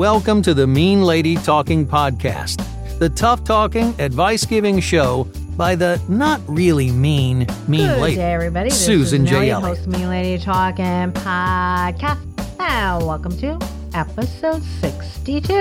welcome to the Mean Lady Talking Podcast, the tough-talking, advice-giving show by the not-really-mean Mean Lady. Good day, everybody. Susan J. Elliott, host Mean Lady Talking Podcast. Now, welcome to episode 62.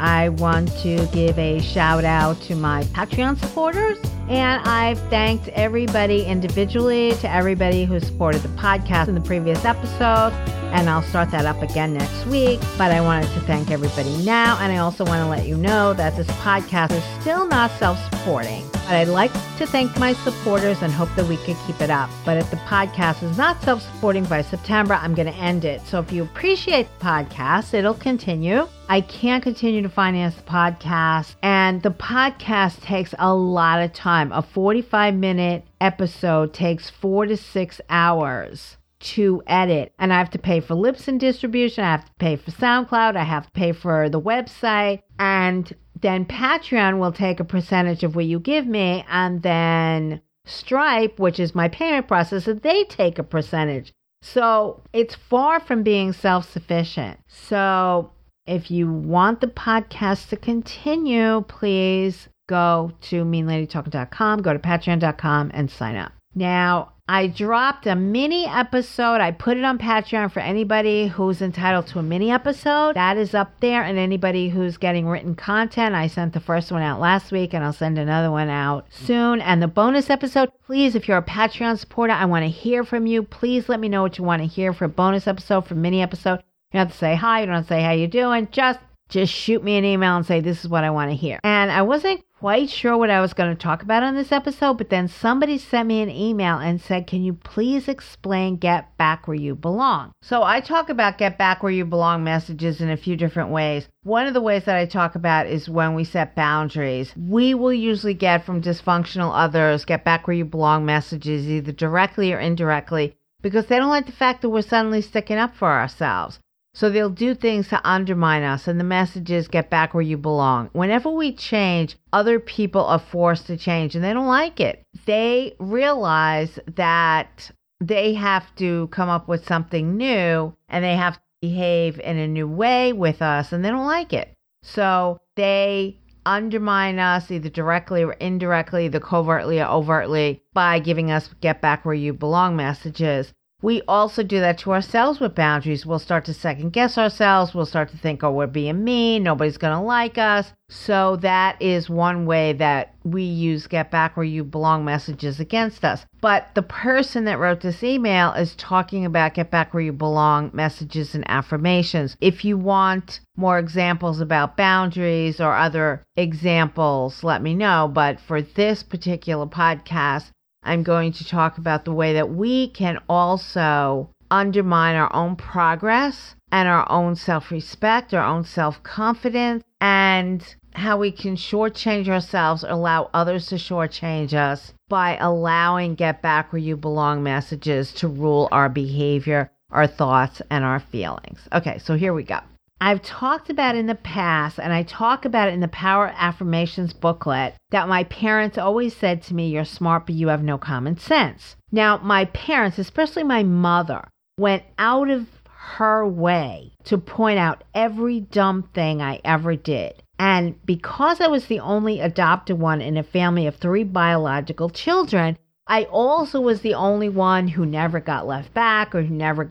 I want to give a shout-out to my Patreon supporters, and I've thanked everybody individually, to everybody who supported the podcast in the previous episode, and I'll start that up again next week. But I wanted to thank everybody now, and I also want to let you know that this podcast is still not self-supporting. But I'd like to thank my supporters and hope that we could keep it up. But if the podcast is not self-supporting by September, I'm going to end it. So if you appreciate the podcast, it'll continue. I can't continue to finance the podcast, and the podcast takes a lot of time. A 45-minute episode takes 4 to 6 hours to edit, and I have to pay for Libsyn distribution, I have to pay for SoundCloud, I have to pay for the website, and then Patreon will take a percentage of what you give me, and then Stripe, which is my payment processor, they take a percentage. So it's far from being self-sufficient. So if you want the podcast to continue, please go to meanladytalking.com, go to patreon.com and sign up. Now, I dropped a mini episode. I put it on Patreon for anybody who's entitled to a mini episode. That is up there. And anybody who's getting written content, I sent the first one out last week, and I'll send another one out soon. And the bonus episode, please, if you're a Patreon supporter, I want to hear from you. Please let me know what you want to hear for a bonus episode, for a mini episode. You don't have to say hi. You don't have to say how you doing. Just shoot me an email and say, this is what I want to hear. And I wasn't quite sure what I was going to talk about on this episode, but then somebody sent me an email and said, can you please explain Get Back Where You Belong? So I talk about Get Back Where You Belong messages in a few different ways. One of the ways that I talk about is when we set boundaries. We will usually get from dysfunctional others Get Back Where You Belong messages, either directly or indirectly, because they don't like the fact that we're suddenly sticking up for ourselves. So they'll do things to undermine us, and the message is get back where you belong. Whenever we change, other people are forced to change, and they don't like it. They realize that they have to come up with something new, and they have to behave in a new way with us, and they don't like it. So they undermine us either directly or indirectly, either covertly or overtly, by giving us get back where you belong messages. We also do that to ourselves with boundaries. We'll start to second guess ourselves. We'll start to think, oh, we're being mean. Nobody's going to like us. So that is one way that we use get back where you belong messages against us. But the person that wrote this email is talking about get back where you belong messages and affirmations. If you want more examples about boundaries or other examples, let me know. But for this particular podcast, I'm going to talk about the way that we can also undermine our own progress and our own self-respect, our own self-confidence, and how we can shortchange ourselves or allow others to shortchange us by allowing get back where you belong messages to rule our behavior, our thoughts, and our feelings. Okay, so here we go. I've talked about in the past, and I talk about it in the Power Affirmations booklet, that my parents always said to me, you're smart, but you have no common sense. Now, my parents, especially my mother, went out of her way to point out every dumb thing I ever did. And because I was the only adopted one in a family of 3 biological children, I also was the only one who never got left back or who never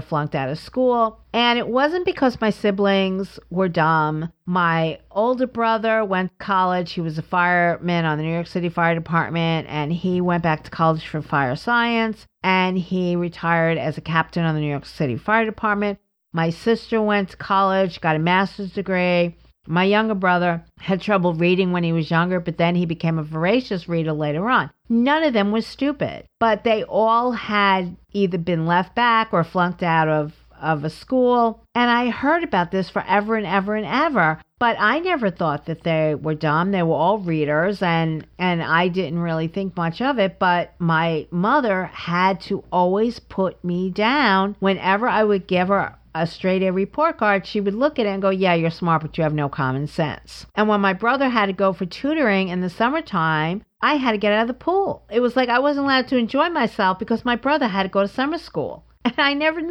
flunked out of school. And it wasn't because my siblings were dumb. My older brother went to college. He was a fireman on the New York City Fire Department, and he went back to college for fire science, and he retired as a captain on the New York City Fire Department. My sister went to college, got a master's degree. My younger brother had trouble reading when he was younger, but then he became a voracious reader later on. None of them was stupid, but they all had either been left back or flunked out of a school. And I heard about this forever and ever and ever, but I never thought that they were dumb. They were all readers, and I didn't really think much of it, but my mother had to always put me down. Whenever I would give her a straight A report card, she would look at it and go, yeah, you're smart, but you have no common sense. And when my brother had to go for tutoring in the summertime, I had to get out of the pool. It was like I wasn't allowed to enjoy myself because my brother had to go to summer school. And I never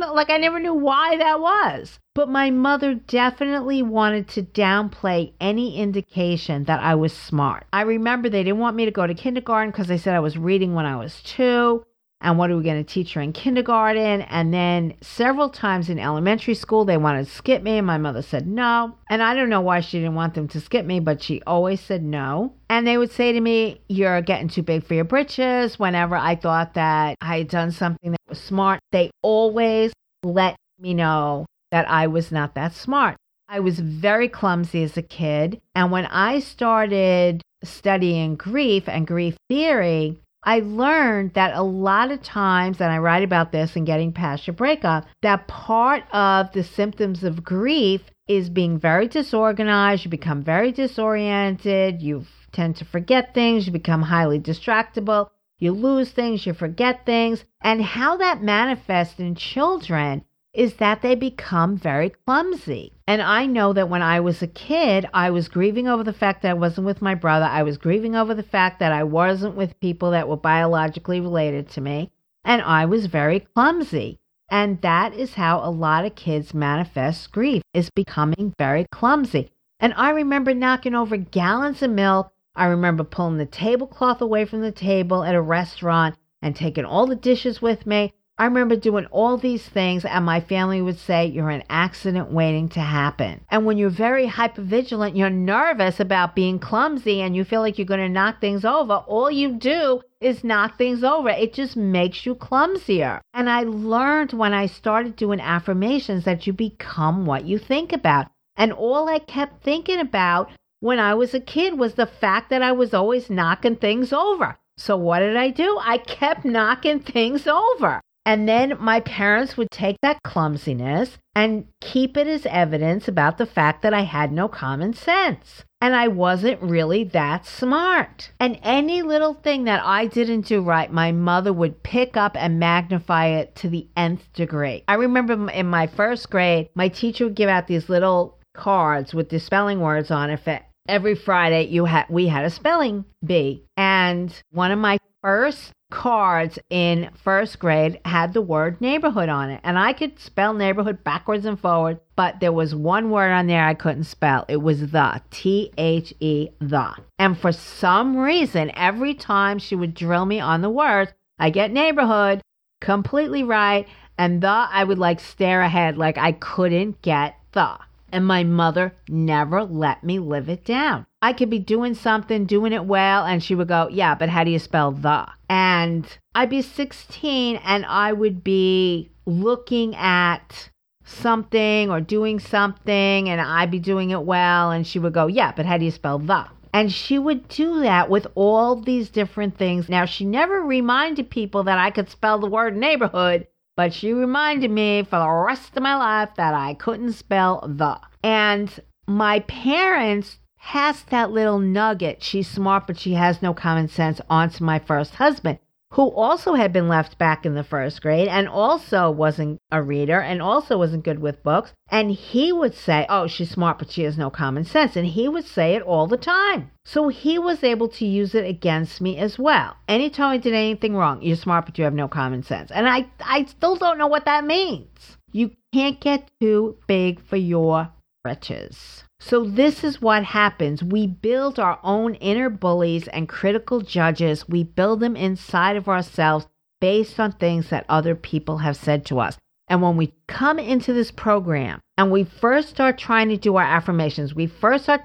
knew why that was. But my mother definitely wanted to downplay any indication that I was smart. I remember they didn't want me to go to kindergarten because they said I was reading when I was 2. And what are we going to teach her in kindergarten? And then several times in elementary school, they wanted to skip me. And my mother said no. And I don't know why she didn't want them to skip me, but she always said no. And they would say to me, you're getting too big for your britches. Whenever I thought that I had done something that was smart, they always let me know that I was not that smart. I was very clumsy as a kid. And when I started studying grief and grief theory, I learned that a lot of times, and I write about this in Getting Past Your Breakup, that part of the symptoms of grief is being very disorganized. You become very disoriented. You tend to forget things. You become highly distractible. You lose things. You forget things. And how that manifests in children is that they become very clumsy. And I know that when I was a kid, I was grieving over the fact that I wasn't with my brother. I was grieving over the fact that I wasn't with people that were biologically related to me. And I was very clumsy. And that is how a lot of kids manifest grief, is becoming very clumsy. And I remember knocking over gallons of milk. I remember pulling the tablecloth away from the table at a restaurant and taking all the dishes with me. I remember doing all these things, and my family would say, you're an accident waiting to happen. And when you're very hypervigilant, you're nervous about being clumsy, and you feel like you're going to knock things over. All you do is knock things over. It just makes you clumsier. And I learned when I started doing affirmations that you become what you think about. And all I kept thinking about when I was a kid was the fact that I was always knocking things over. So what did I do? I kept knocking things over. And then my parents would take that clumsiness and keep it as evidence about the fact that I had no common sense. And I wasn't really that smart. And any little thing that I didn't do right, my mother would pick up and magnify it to the nth degree. I remember in my first grade, my teacher would give out these little cards with the spelling words on it. Every Friday, we had a spelling bee. And one of my first cards in first grade had the word neighborhood on it. And I could spell neighborhood backwards and forwards, but there was one word on there I couldn't spell. It was the, T-H-E, the. And for some reason, every time she would drill me on the words, I get neighborhood completely right, and the, I would like stare ahead like I couldn't get the. And my mother never let me live it down. I could be doing something, doing it well, and she would go, yeah, but how do you spell the? And I'd be 16 and I would be looking at something or doing something and I'd be doing it well, and she would go, yeah, but how do you spell the? And she would do that with all these different things. Now, she never reminded people that I could spell the word neighborhood, but she reminded me for the rest of my life that I couldn't spell the. And my parents passed that little nugget, she's smart but she has no common sense, onto my first husband, who also had been left back in the first grade and also wasn't a reader and also wasn't good with books. And he would say, oh, she's smart but she has no common sense. And he would say it all the time. So he was able to use it against me as well. Anytime I did anything wrong, you're smart but you have no common sense. And I still don't know what that means. You can't get too big for your britches. So this is what happens. We build our own inner bullies and critical judges. We build them inside of ourselves based on things that other people have said to us. And when we come into this program and we first start trying to do our affirmations, we first start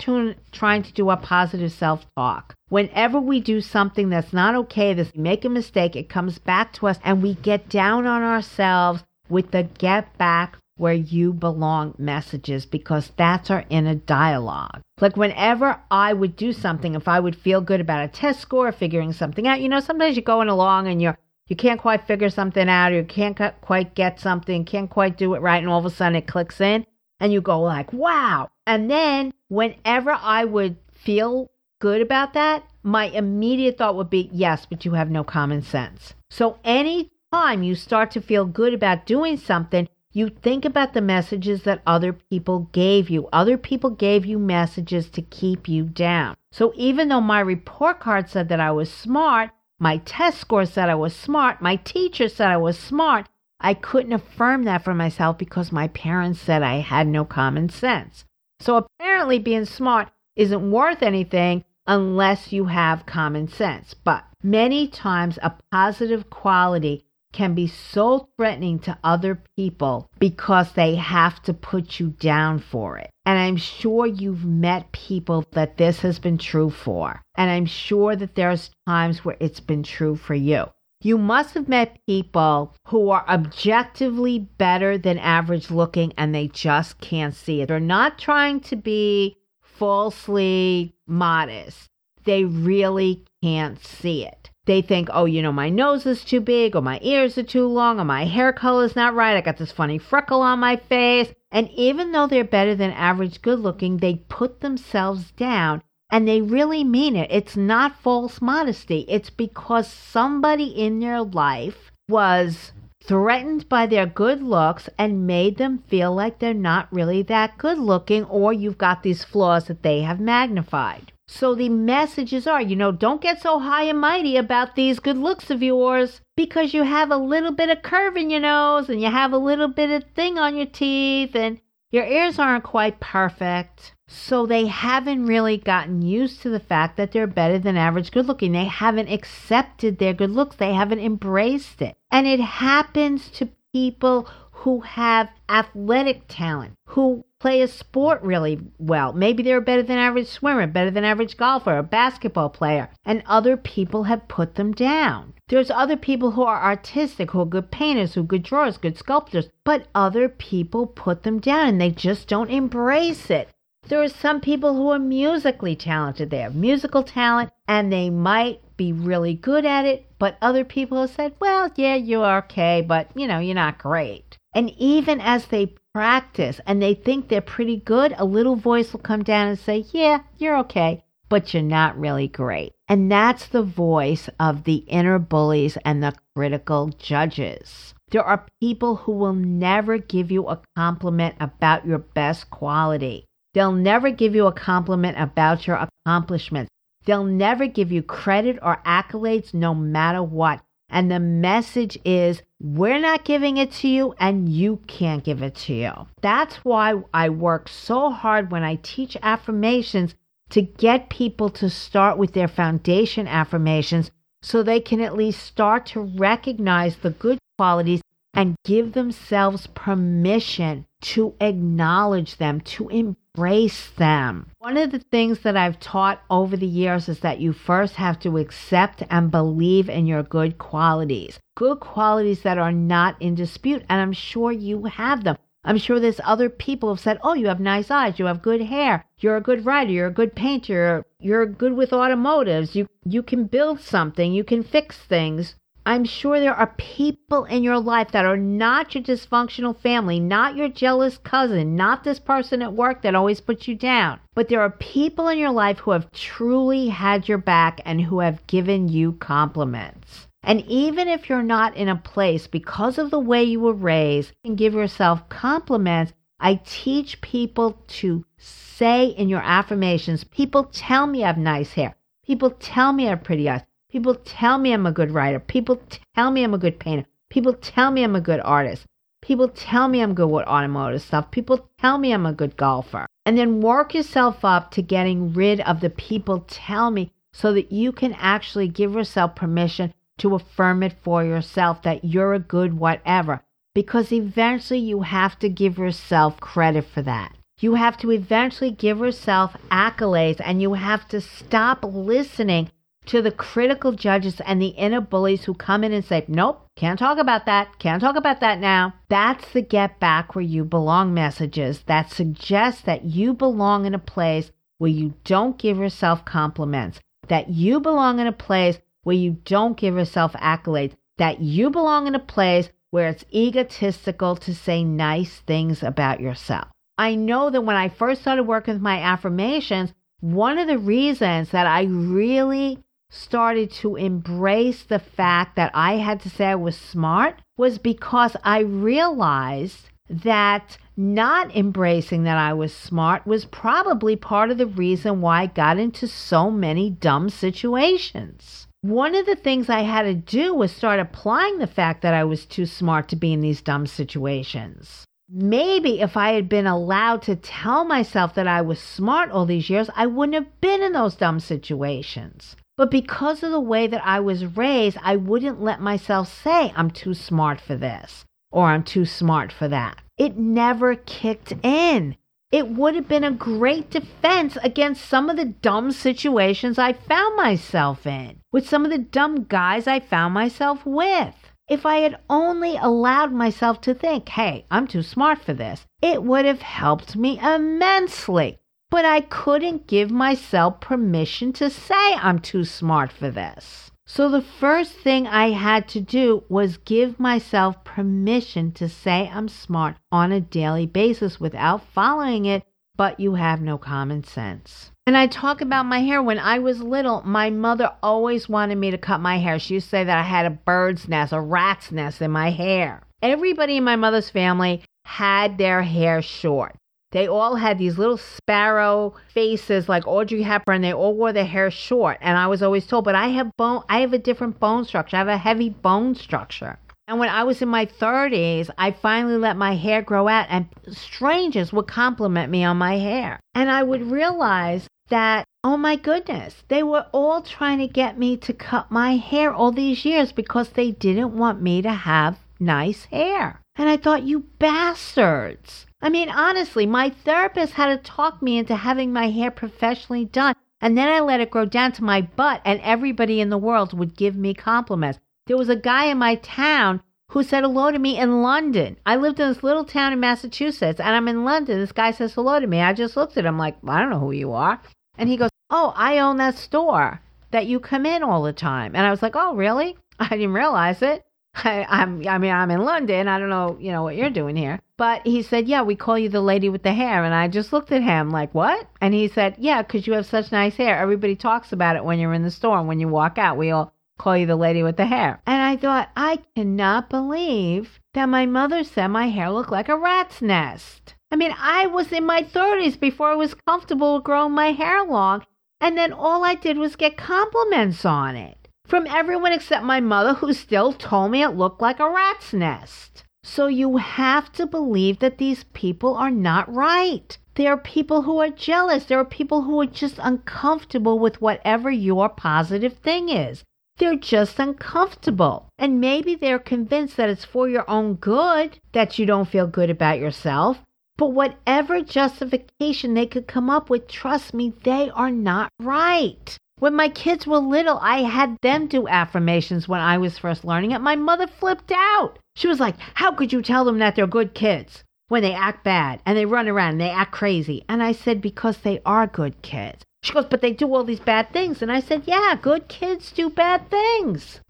trying to do our positive self-talk. Whenever we do something that's not okay, we make a mistake, it comes back to us and we get down on ourselves with the get back where you belong messages, because that's our inner dialogue. Like whenever I would do something, if I would feel good about a test score, figuring something out, you know, sometimes you're going along and you can't quite figure something out, or you can't quite get something, can't quite do it right, and all of a sudden it clicks in and you go like, wow. And then whenever I would feel good about that, my immediate thought would be, yes, but you have no common sense. So any time you start to feel good about doing something, you think about the messages that other people gave you. Other people gave you messages to keep you down. So even though my report card said that I was smart, my test score said I was smart, my teacher said I was smart, I couldn't affirm that for myself because my parents said I had no common sense. So apparently being smart isn't worth anything unless you have common sense. But many times a positive quality can be so threatening to other people because they have to put you down for it. And I'm sure you've met people that this has been true for. And I'm sure that there's times where it's been true for you. You must have met people who are objectively better than average looking and they just can't see it. They're not trying to be falsely modest. They really can't see it. They think, oh, you know, my nose is too big, or my ears are too long, or my hair color is not right, I got this funny freckle on my face. And even though they're better than average good looking, they put themselves down, and they really mean it. It's not false modesty. It's because somebody in their life was threatened by their good looks and made them feel like they're not really that good looking, or you've got these flaws that they have magnified. So the messages are, you know, don't get so high and mighty about these good looks of yours because you have a little bit of curve in your nose and you have a little bit of thing on your teeth and your ears aren't quite perfect. So they haven't really gotten used to the fact that they're better than average good looking. They haven't accepted their good looks. They haven't embraced it. And it happens to people who have athletic talent, who play a sport really well. Maybe they're a better than average swimmer, better than average golfer, a basketball player, and other people have put them down. There's other people who are artistic, who are good painters, who are good drawers, good sculptors, but other people put them down and they just don't embrace it. There are some people who are musically talented. They have musical talent and they might be really good at it, but other people have said, well, yeah, you're okay, but you know, you're not great. And even as they practice and they think they're pretty good, a little voice will come down and say, yeah, you're okay, but you're not really great. And that's the voice of the inner bullies and the critical judges. There are people who will never give you a compliment about your best quality. They'll never give you a compliment about your accomplishments. They'll never give you credit or accolades no matter what. And the message is, we're not giving it to you and you can't give it to you. That's why I work so hard when I teach affirmations to get people to start with their foundation affirmations so they can at least start to recognize the good qualities and give themselves permission to acknowledge them, to embrace them. One of the things that I've taught over the years is that you first have to accept and believe in your good qualities that are not in dispute, and I'm sure you have them. I'm sure there's other people who have said, oh, you have nice eyes, you have good hair, you're a good writer, you're a good painter, you're good with automotives, you can build something, you can fix things. I'm sure there are people in your life that are not your dysfunctional family, not your jealous cousin, not this person at work that always puts you down. But there are people in your life who have truly had your back and who have given you compliments. And even if you're not in a place because of the way you were raised, you can give yourself compliments. I teach people to say in your affirmations, people tell me I have nice hair. People tell me I have pretty eyes. People tell me I'm a good writer. People tell me I'm a good painter. People tell me I'm a good artist. People tell me I'm good with automotive stuff. People tell me I'm a good golfer. And then work yourself up to getting rid of the people tell me so that you can actually give yourself permission to affirm it for yourself that you're a good whatever. Because eventually you have to give yourself credit for that. You have to eventually give yourself accolades and you have to stop listening to the critical judges and the inner bullies who come in and say, nope, can't talk about that, can't talk about that now. That's the get back where you belong messages that suggest that you belong in a place where you don't give yourself compliments, that you belong in a place where you don't give yourself accolades, that you belong in a place where it's egotistical to say nice things about yourself. I know that when I first started working with my affirmations, one of the reasons that I really started to embrace the fact that I had to say I was smart was because I realized that not embracing that I was smart was probably part of the reason why I got into so many dumb situations. one of the things I had to do was start applying the fact that I was too smart to be in these dumb situations. Maybe if I had been allowed to tell myself that I was smart all these years, I wouldn't have been in those dumb situations. But because of the way that I was raised, I wouldn't let myself say, I'm too smart for this, or I'm too smart for that. It never kicked in. It would have been a great defense against some of the dumb situations I found myself in, with some of the dumb guys I found myself with. If I had only allowed myself to think, hey, I'm too smart for this, it would have helped me immensely. But I couldn't give myself permission to say I'm too smart for this. So the first thing I had to do was give myself permission to say I'm smart on a daily basis without following it, but you have no common sense. And I talk about my hair. When I was little, my mother always wanted me to cut my hair. She used to say that I had a bird's nest, a rat's nest in my hair. Everybody in my mother's family had their hair short. They all had these little sparrow faces like Audrey Hepburn. They all wore their hair short. And I was always told, but I have a different bone structure. I have a heavy bone structure. And when I was in my 30s, I finally let my hair grow out, and strangers would compliment me on my hair. And I would realize that, oh my goodness, they were all trying to get me to cut my hair all these years because they didn't want me to have nice hair. And I thought, you bastards. I mean, honestly, my therapist had to talk me into having my hair professionally done. And then I let it grow down to my butt, and everybody in the world would give me compliments. There was a guy in my town who said hello to me in London. I lived in this little town in Massachusetts, and I'm in London. This guy says hello to me. I just looked at him like, I don't know who you are. And he goes, oh, I own that store that you come in all the time. And I was like, oh, really? I didn't realize it. I'm in London. I don't know, what you're doing here. But he said, yeah, we call you the lady with the hair. And I just looked at him like, what? And he said, yeah, because you have such nice hair. Everybody talks about it when you're in the store. And when you walk out, we all call you the lady with the hair. And I thought, I cannot believe that my mother said my hair looked like a rat's nest. I mean, I was in my 30s before I was comfortable growing my hair long. And then all I did was get compliments on it. From everyone except my mother, who still told me it looked like a rat's nest. So you have to believe that these people are not right. There are people who are jealous. There are people who are just uncomfortable with whatever your positive thing is. They're just uncomfortable. And maybe they're convinced that it's for your own good that you don't feel good about yourself. But whatever justification they could come up with, trust me, they are not right. When my kids were little, I had them do affirmations when I was first learning it. My mother flipped out. She was like, how could you tell them that they're good kids when they act bad and they run around and they act crazy? And I said, because they are good kids. She goes, but they do all these bad things. And I said, yeah, good kids do bad things.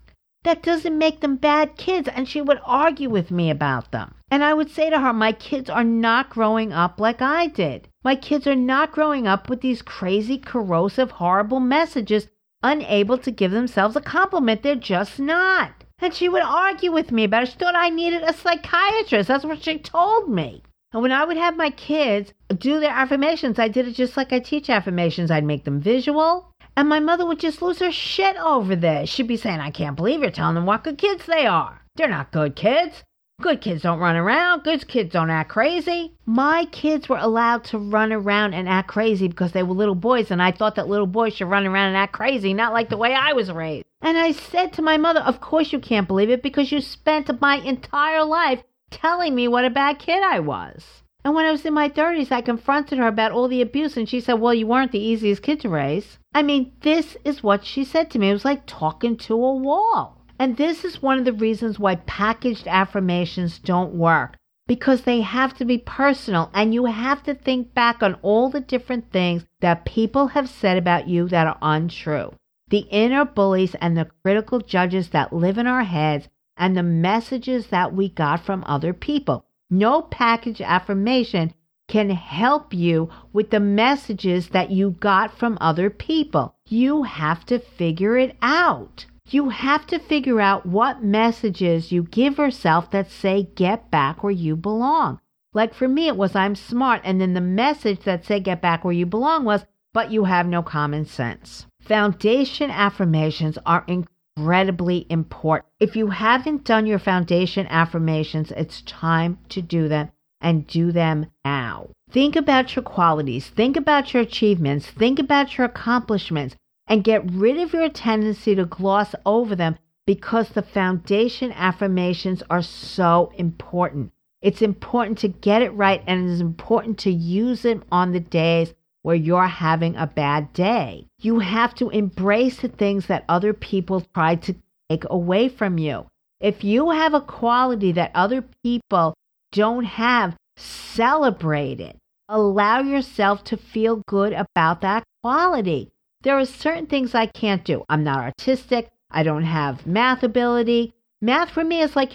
That doesn't make them bad kids. And she would argue with me about them. And I would say to her, my kids are not growing up like I did. My kids are not growing up with these crazy, corrosive, horrible messages, unable to give themselves a compliment. They're just not. And she would argue with me about it. She thought I needed a psychiatrist. That's what she told me. And when I would have my kids do their affirmations, I did it just like I teach affirmations. I'd make them visual. And my mother would just lose her shit over this. She'd be saying, I can't believe you're telling them what good kids they are. They're not good kids. Good kids don't run around. Good kids don't act crazy. My kids were allowed to run around and act crazy because they were little boys, and I thought that little boys should run around and act crazy, not like the way I was raised. And I said to my mother, of course you can't believe it because you spent my entire life telling me what a bad kid I was. And when I was in my 30s, I confronted her about all the abuse, and she said, well, you weren't the easiest kid to raise. I mean, this is what she said to me. It was like talking to a wall. And this is one of the reasons why packaged affirmations don't work, because they have to be personal, and you have to think back on all the different things that people have said about you that are untrue. The inner bullies and the critical judges that live in our heads and the messages that we got from other people. No packaged affirmation can help you with the messages that you got from other people. You have to figure it out. You have to figure out what messages you give yourself that say, get back where you belong. Like for me, it was, I'm smart. And then the message that said, get back where you belong was, but you have no common sense. Foundation affirmations are incredibly important. If you haven't done your foundation affirmations, it's time to do them and do them now. Think about your qualities, think about your achievements, think about your accomplishments, and get rid of your tendency to gloss over them because the foundation affirmations are so important. It's important to get it right, and it's important to use them on the days where you're having a bad day. You have to embrace the things that other people try to take away from you. If you have a quality that other people don't have, celebrate it. Allow yourself to feel good about that quality. There are certain things I can't do. I'm not artistic. I don't have math ability. Math for me is like,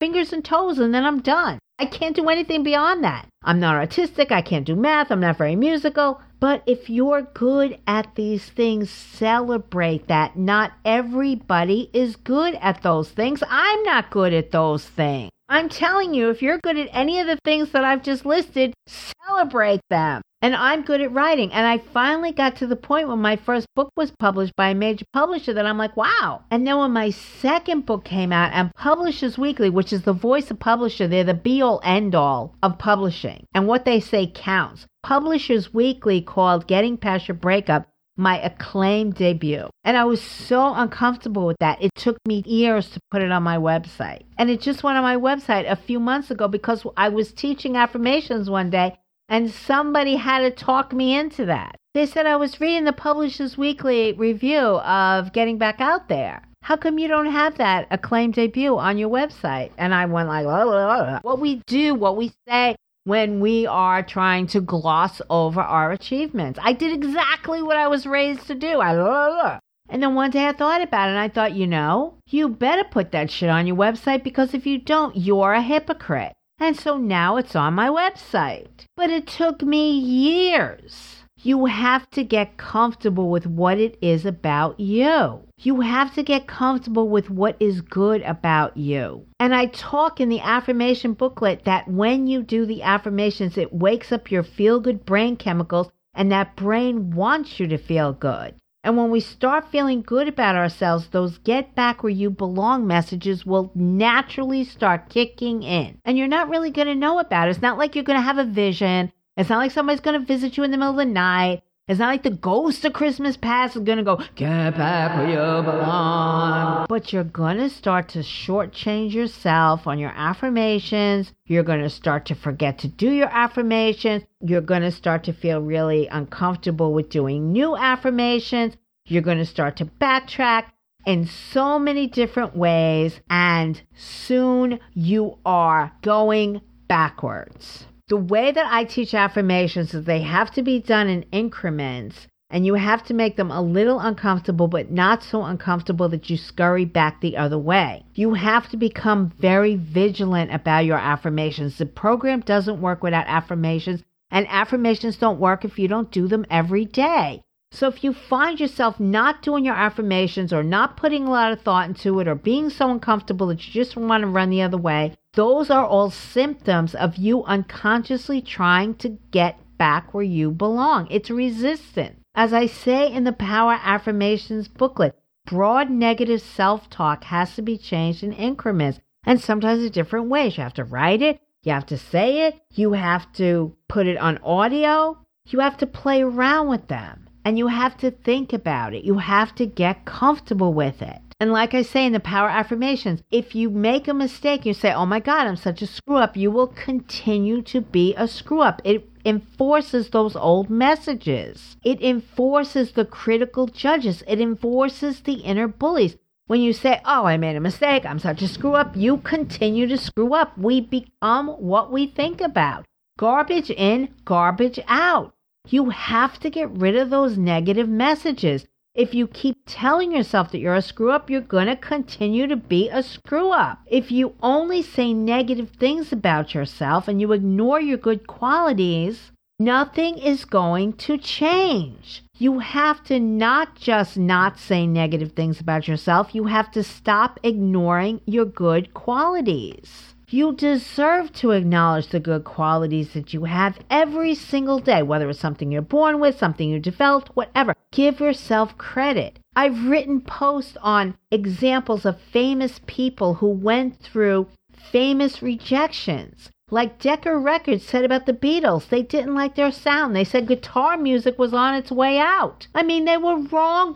fingers and toes, and then I'm done. I can't do anything beyond that. I'm not artistic. I can't do math. I'm not very musical. But if you're good at these things, celebrate that. Not everybody is good at those things. I'm not good at those things. I'm telling you, if you're good at any of the things that I've just listed, celebrate them. And I'm good at writing. And I finally got to the point when my first book was published by a major publisher that I'm like, wow. And then when my second book came out, and Publishers Weekly, which is the voice of publisher, they're the be-all, end-all of publishing. And what they say counts. Publishers Weekly called Getting Past Your Breakup my acclaimed debut. And I was so uncomfortable with that. It took me years to put it on my website. And it just went on my website a few months ago because I was teaching affirmations one day, and somebody had to talk me into that. They said, I was reading the Publishers Weekly review of Getting Back Out There. How come you don't have that acclaimed debut on your website? And I went like, blah, blah, blah. What we do, what we say when we are trying to gloss over our achievements. I did exactly what I was raised to do. And then one day I thought about it, and I thought, you better put that shit on your website, because if you don't, you're a hypocrite. And so now it's on my website. But it took me years. You have to get comfortable with what it is about you. You have to get comfortable with what is good about you. And I talk in the affirmation booklet that when you do the affirmations, it wakes up your feel-good brain chemicals, and that brain wants you to feel good. And when we start feeling good about ourselves, those get back where you belong messages will naturally start kicking in. And you're not really going to know about it. It's not like you're going to have a vision. It's not like somebody's going to visit you in the middle of the night. It's not like the ghost of Christmas past is going to go, get back where you belong. But you're going to start to shortchange yourself on your affirmations. You're going to start to forget to do your affirmations. You're going to start to feel really uncomfortable with doing new affirmations. You're going to start to backtrack in so many different ways. And soon you are going backwards. The way that I teach affirmations is they have to be done in increments, and you have to make them a little uncomfortable, but not so uncomfortable that you scurry back the other way. You have to become very vigilant about your affirmations. The program doesn't work without affirmations, and affirmations don't work if you don't do them every day. So if you find yourself not doing your affirmations or not putting a lot of thought into it or being so uncomfortable that you just want to run the other way, those are all symptoms of you unconsciously trying to get back where you belong. It's resistance. As I say in the Power Affirmations booklet, broad negative self-talk has to be changed in increments, and sometimes in different ways. You have to write it. You have to say it. You have to put it on audio. You have to play around with them, and you have to think about it. You have to get comfortable with it. And like I say in the Power Affirmations, if you make a mistake, you say, oh my God, I'm such a screw-up, you will continue to be a screw-up. It enforces those old messages. It enforces the critical judges. It enforces the inner bullies. When you say, oh, I made a mistake, I'm such a screw-up, you continue to screw up. We become what we think about. Garbage in, garbage out. You have to get rid of those negative messages. If you keep telling yourself that you're a screw-up, you're going to continue to be a screw-up. If you only say negative things about yourself and you ignore your good qualities, nothing is going to change. You have to not just not say negative things about yourself. You have to stop ignoring your good qualities. You deserve to acknowledge the good qualities that you have every single day, whether it's something you're born with, something you developed, whatever. Give yourself credit. I've written posts on examples of famous people who went through famous rejections. Like Decca Records said about the Beatles, they didn't like their sound. They said guitar music was on its way out. I mean, they were wrong.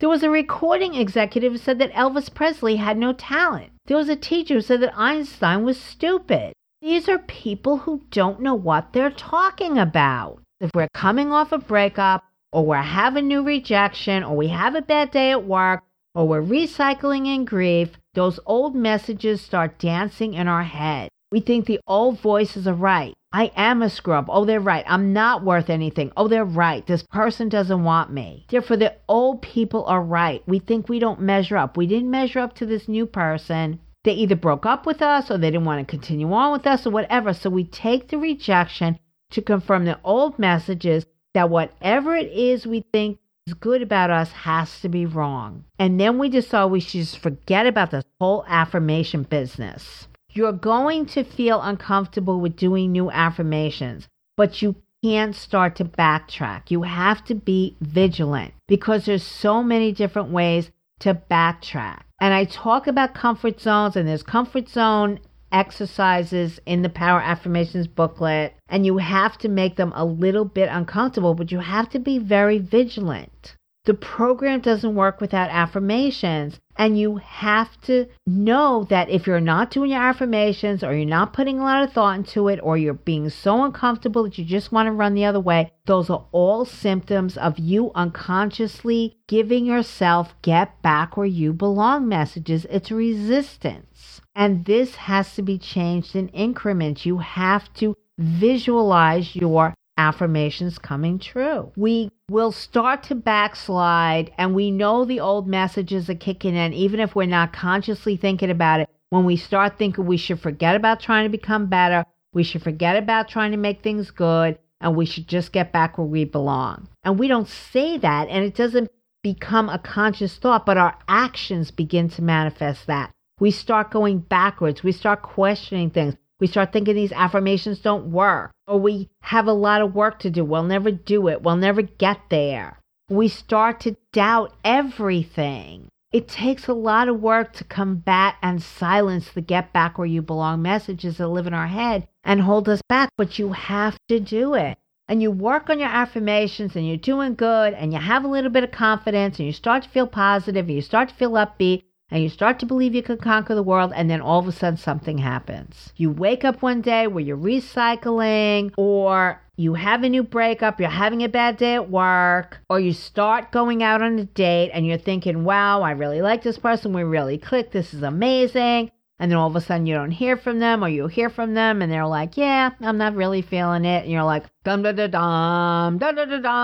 There was a recording executive who said that Elvis Presley had no talent. There was a teacher who said that Einstein was stupid. These are people who don't know what they're talking about. If we're coming off a breakup, or we're having new rejection, or we have a bad day at work, or we're recycling in grief, those old messages start dancing in our head. We think the old voices are right. I am a scrub. Oh, they're right. I'm not worth anything. Oh, they're right. This person doesn't want me. Therefore, the old people are right. We think we don't measure up. We didn't measure up to this new person. They either broke up with us or they didn't want to continue on with us or whatever. So we take the rejection to confirm the old messages that whatever it is we think is good about us has to be wrong. And then we decide we should just forget about this whole affirmation business. You're going to feel uncomfortable with doing new affirmations, but you can't start to backtrack. You have to be vigilant because there's so many different ways to backtrack. And I talk about comfort zones, and there's comfort zone exercises in the Power Affirmations booklet, and you have to make them a little bit uncomfortable, but you have to be very vigilant. The program doesn't work without affirmations, and you have to know that if you're not doing your affirmations or you're not putting a lot of thought into it or you're being so uncomfortable that you just want to run the other way, those are all symptoms of you unconsciously giving yourself get back where you belong messages. It's resistance. And this has to be changed in increments. You have to visualize your affirmations coming true. We will start to backslide, and we know the old messages are kicking in, even if we're not consciously thinking about it. When we start thinking we should forget about trying to become better, we should forget about trying to make things good, and we should just get back where we belong. And we don't say that, and it doesn't become a conscious thought, but our actions begin to manifest that. We start going backwards. We start questioning things. We start thinking these affirmations don't work, or we have a lot of work to do. We'll never do it. We'll never get there. We start to doubt everything. It takes a lot of work to combat and silence the get back where you belong messages that live in our head and hold us back, but you have to do it. And you work on your affirmations and you're doing good and you have a little bit of confidence and you start to feel positive and you start to feel upbeat. And you start to believe you can conquer the world, and then all of a sudden something happens. You wake up one day where you're recycling, or you have a new breakup, you're having a bad day at work, or you start going out on a date and you're thinking, wow, I really like this person, we really clicked, this is amazing. And then all of a sudden you don't hear from them, or you hear from them and they're like, yeah, I'm not really feeling it. And you're like, dum-da-da-dum, oh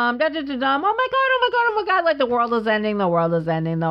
my God, like the world is ending.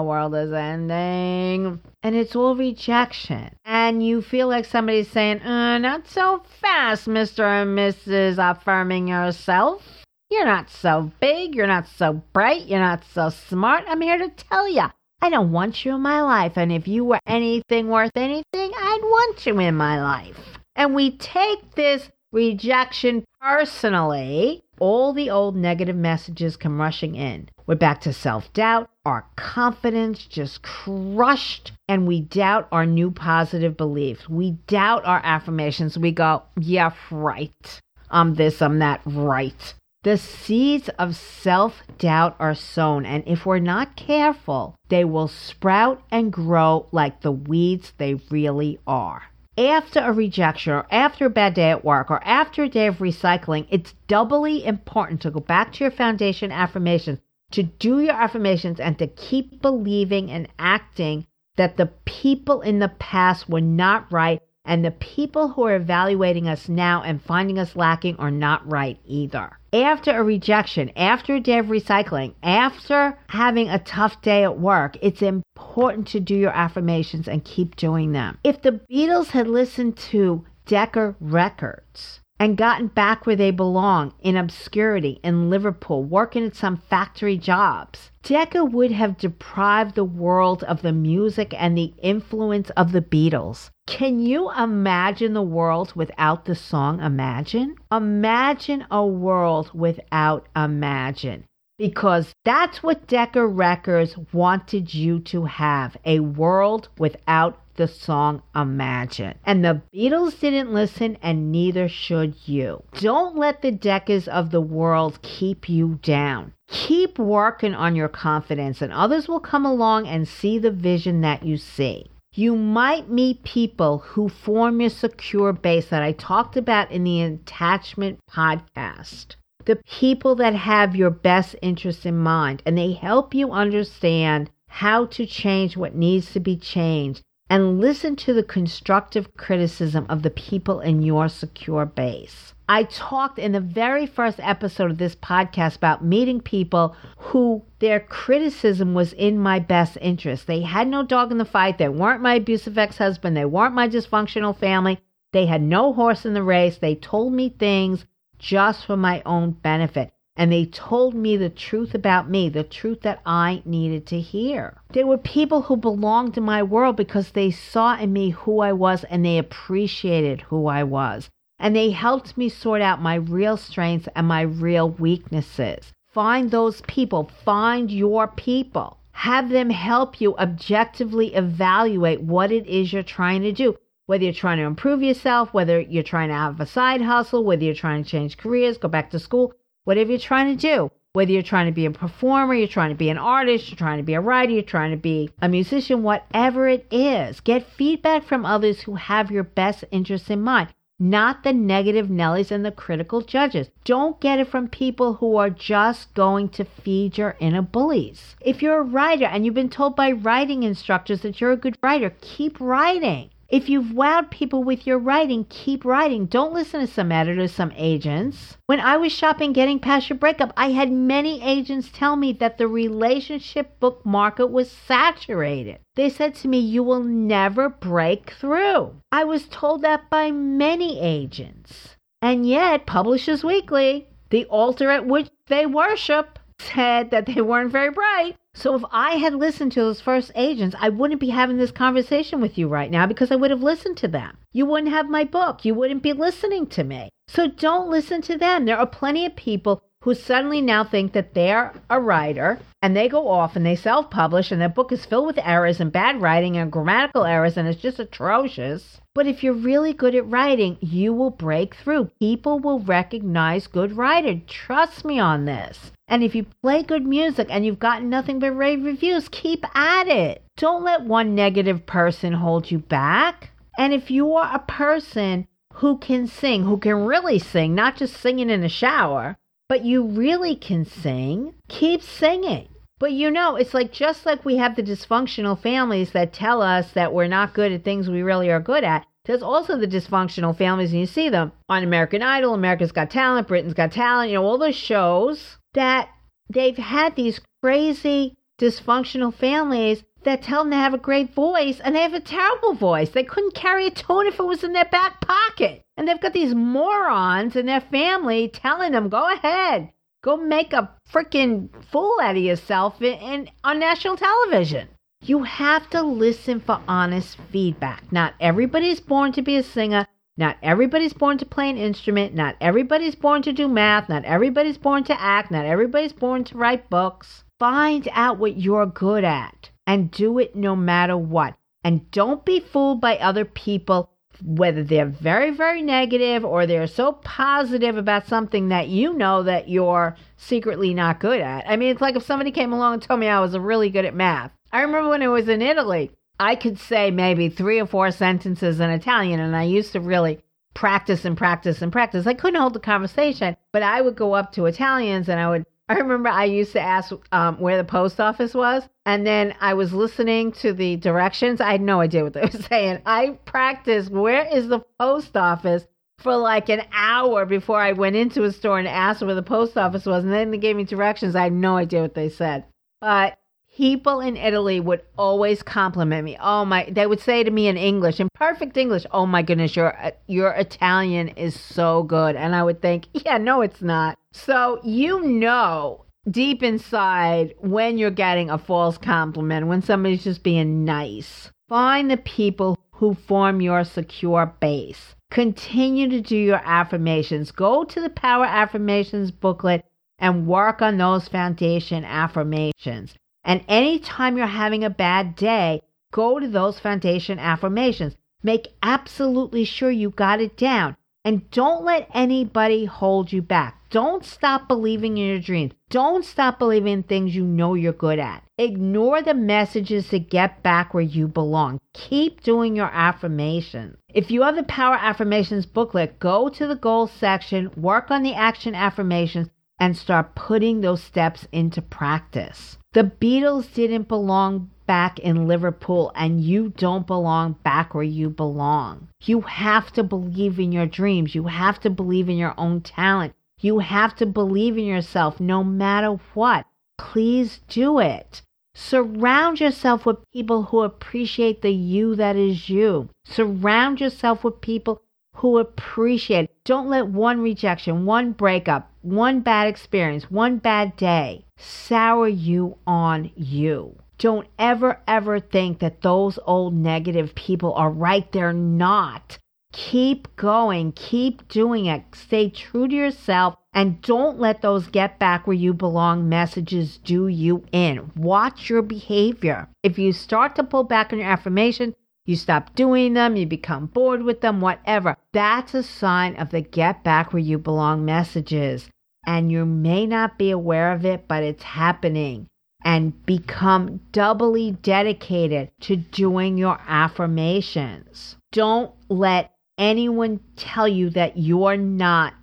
And it's all rejection. And you feel like somebody's saying, not so fast, Mr. and Mrs. Affirming Yourself. You're not so big, you're not so bright, you're not so smart. I'm here to tell you. I don't want you in my life, and if you were anything worth anything, I'd want you in my life. And we take this rejection personally. All the old negative messages come rushing in. We're back to self-doubt, our confidence just crushed, and we doubt our new positive beliefs. We doubt our affirmations. We go, yeah, right. I'm this, I'm that, right. The seeds of self-doubt are sown, and if we're not careful, they will sprout and grow like the weeds they really are. After a rejection, or after a bad day at work, or after a day of recycling, it's doubly important to go back to your foundation affirmations, to do your affirmations, and to keep believing and acting that the people in the past were not right, and the people who are evaluating us now and finding us lacking are not right either. After a rejection, after a day of recycling, after having a tough day at work, it's important to do your affirmations and keep doing them. If the Beatles had listened to Decca Records and gotten back where they belong, in obscurity, in Liverpool, working at some factory jobs, Decca would have deprived the world of the music and the influence of the Beatles. Can you imagine the world without the song Imagine? Imagine a world without Imagine. Because that's what Decca Records wanted you to have, a world without the song Imagine. And the Beatles didn't listen, and neither should you. Don't let the Deccas of the world keep you down. Keep working on your confidence, and others will come along and see the vision that you see. You might meet people who form your secure base that I talked about in the attachment podcast. The people that have your best interests in mind, and they help you understand how to change what needs to be changed, and listen to the constructive criticism of the people in your secure base. I talked in the very first episode of this podcast about meeting people who their criticism was in my best interest. They had no dog in the fight. They weren't my abusive ex-husband. They weren't my dysfunctional family. They had no horse in the race. They told me things just for my own benefit. And they told me the truth about me, the truth that I needed to hear. They were people who belonged in my world because they saw in me who I was and they appreciated who I was. And they helped me sort out my real strengths and my real weaknesses. Find those people. Find your people. Have them help you objectively evaluate what it is you're trying to do. Whether you're trying to improve yourself, whether you're trying to have a side hustle, whether you're trying to change careers, go back to school, whatever you're trying to do, whether you're trying to be a performer, you're trying to be an artist, you're trying to be a writer, you're trying to be a musician, whatever it is, get feedback from others who have your best interests in mind, not the negative Nellies and the critical judges. Don't get it from people who are just going to feed your inner bullies. If you're a writer and you've been told by writing instructors that you're a good writer, keep writing. If you've wowed people with your writing, keep writing. Don't listen to some editors, some agents. When I was shopping Getting Past Your Breakup, I had many agents tell me that the relationship book market was saturated. They said to me, you will never break through. I was told that by many agents. And yet, Publishers Weekly, the altar at which they worship, said that they weren't very bright. So if I had listened to those first agents, I wouldn't be having this conversation with you right now because I would have listened to them. You wouldn't have my book. You wouldn't be listening to me. So don't listen to them. There are plenty of people who suddenly now think that they're a writer and they go off and they self-publish and their book is filled with errors and bad writing and grammatical errors and it's just atrocious. But if you're really good at writing, you will break through. People will recognize good writing. Trust me on this. And if you play good music and you've gotten nothing but rave reviews, keep at it. Don't let one negative person hold you back. And if you are a person who can sing, who can really sing, not just singing in the shower, but you really can sing, keep singing. But you know, it's like just like we have the dysfunctional families that tell us that we're not good at things we really are good at. There's also the dysfunctional families, and you see them on American Idol, America's Got Talent, Britain's Got Talent, you know, all those shows that they've had these crazy dysfunctional families that tell them they have a great voice and they have a terrible voice. They couldn't carry a tune if it was in their back pocket. And they've got these morons in their family telling them, go ahead, go make a freaking fool out of yourself on national television. You have to listen for honest feedback. Not everybody's born to be a singer. Not everybody's born to play an instrument. Not everybody's born to do math. Not everybody's born to act. Not everybody's born to write books. Find out what you're good at and do it no matter what. And don't be fooled by other people, whether they're very, very negative or they're so positive about something that you know that you're secretly not good at. I mean, it's like if somebody came along and told me I was really good at math. I remember when I was in Italy, I could say maybe 3 or 4 sentences in Italian, and I used to really practice. I couldn't hold the conversation, but I would go up to Italians, and I remember I used to ask where the post office was, and then I was listening to the directions. I had no idea what they were saying. I practiced, where is the post office, for like an hour before I went into a store and asked where the post office was, and then they gave me directions. I had no idea what they said, but people in Italy would always compliment me. Oh my, they would say to me in English, in perfect English, oh my goodness, your Italian is so good. And I would think, yeah, no, it's not. So you know deep inside when you're getting a false compliment, when somebody's just being nice. Find the people who form your secure base. Continue to do your affirmations. Go to the Power Affirmations booklet and work on those foundation affirmations. And anytime you're having a bad day, go to those foundation affirmations. Make absolutely sure you got it down. And don't let anybody hold you back. Don't stop believing in your dreams. Don't stop believing in things you know you're good at. Ignore the messages to get back where you belong. Keep doing your affirmations. If you have the Power Affirmations booklet, go to the goals section, work on the action affirmations, and start putting those steps into practice. The Beatles didn't belong back in Liverpool, and you don't belong back where you belong. You have to believe in your dreams. You have to believe in your own talent. You have to believe in yourself no matter what. Please do it. Surround yourself with people who appreciate the you that is you. Surround yourself with people who appreciate it. Don't let one rejection, one breakup, one bad experience, one bad day sour you on you. Don't ever, ever think that those old negative people are right. They're not. Keep going. Keep doing it. Stay true to yourself and don't let those get back where you belong messages do you in. Watch your behavior. If you start to pull back on your affirmation, you stop doing them, you become bored with them, whatever. That's a sign of the get back where you belong messages. And you may not be aware of it, but it's happening. And become doubly dedicated to doing your affirmations. Don't let anyone tell you that you're not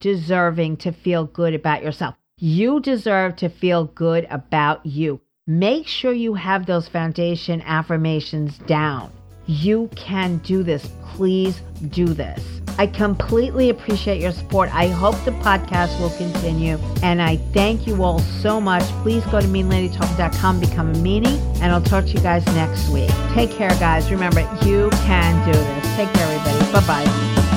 deserving to feel good about yourself. You deserve to feel good about you. Make sure you have those foundation affirmations down. You can do this. Please do this. I completely appreciate your support. I hope the podcast will continue. And I thank you all so much. Please go to meanladytalking.com, become a meanie, and I'll talk to you guys next week. Take care, guys. Remember, you can do this. Take care, everybody. Bye-bye.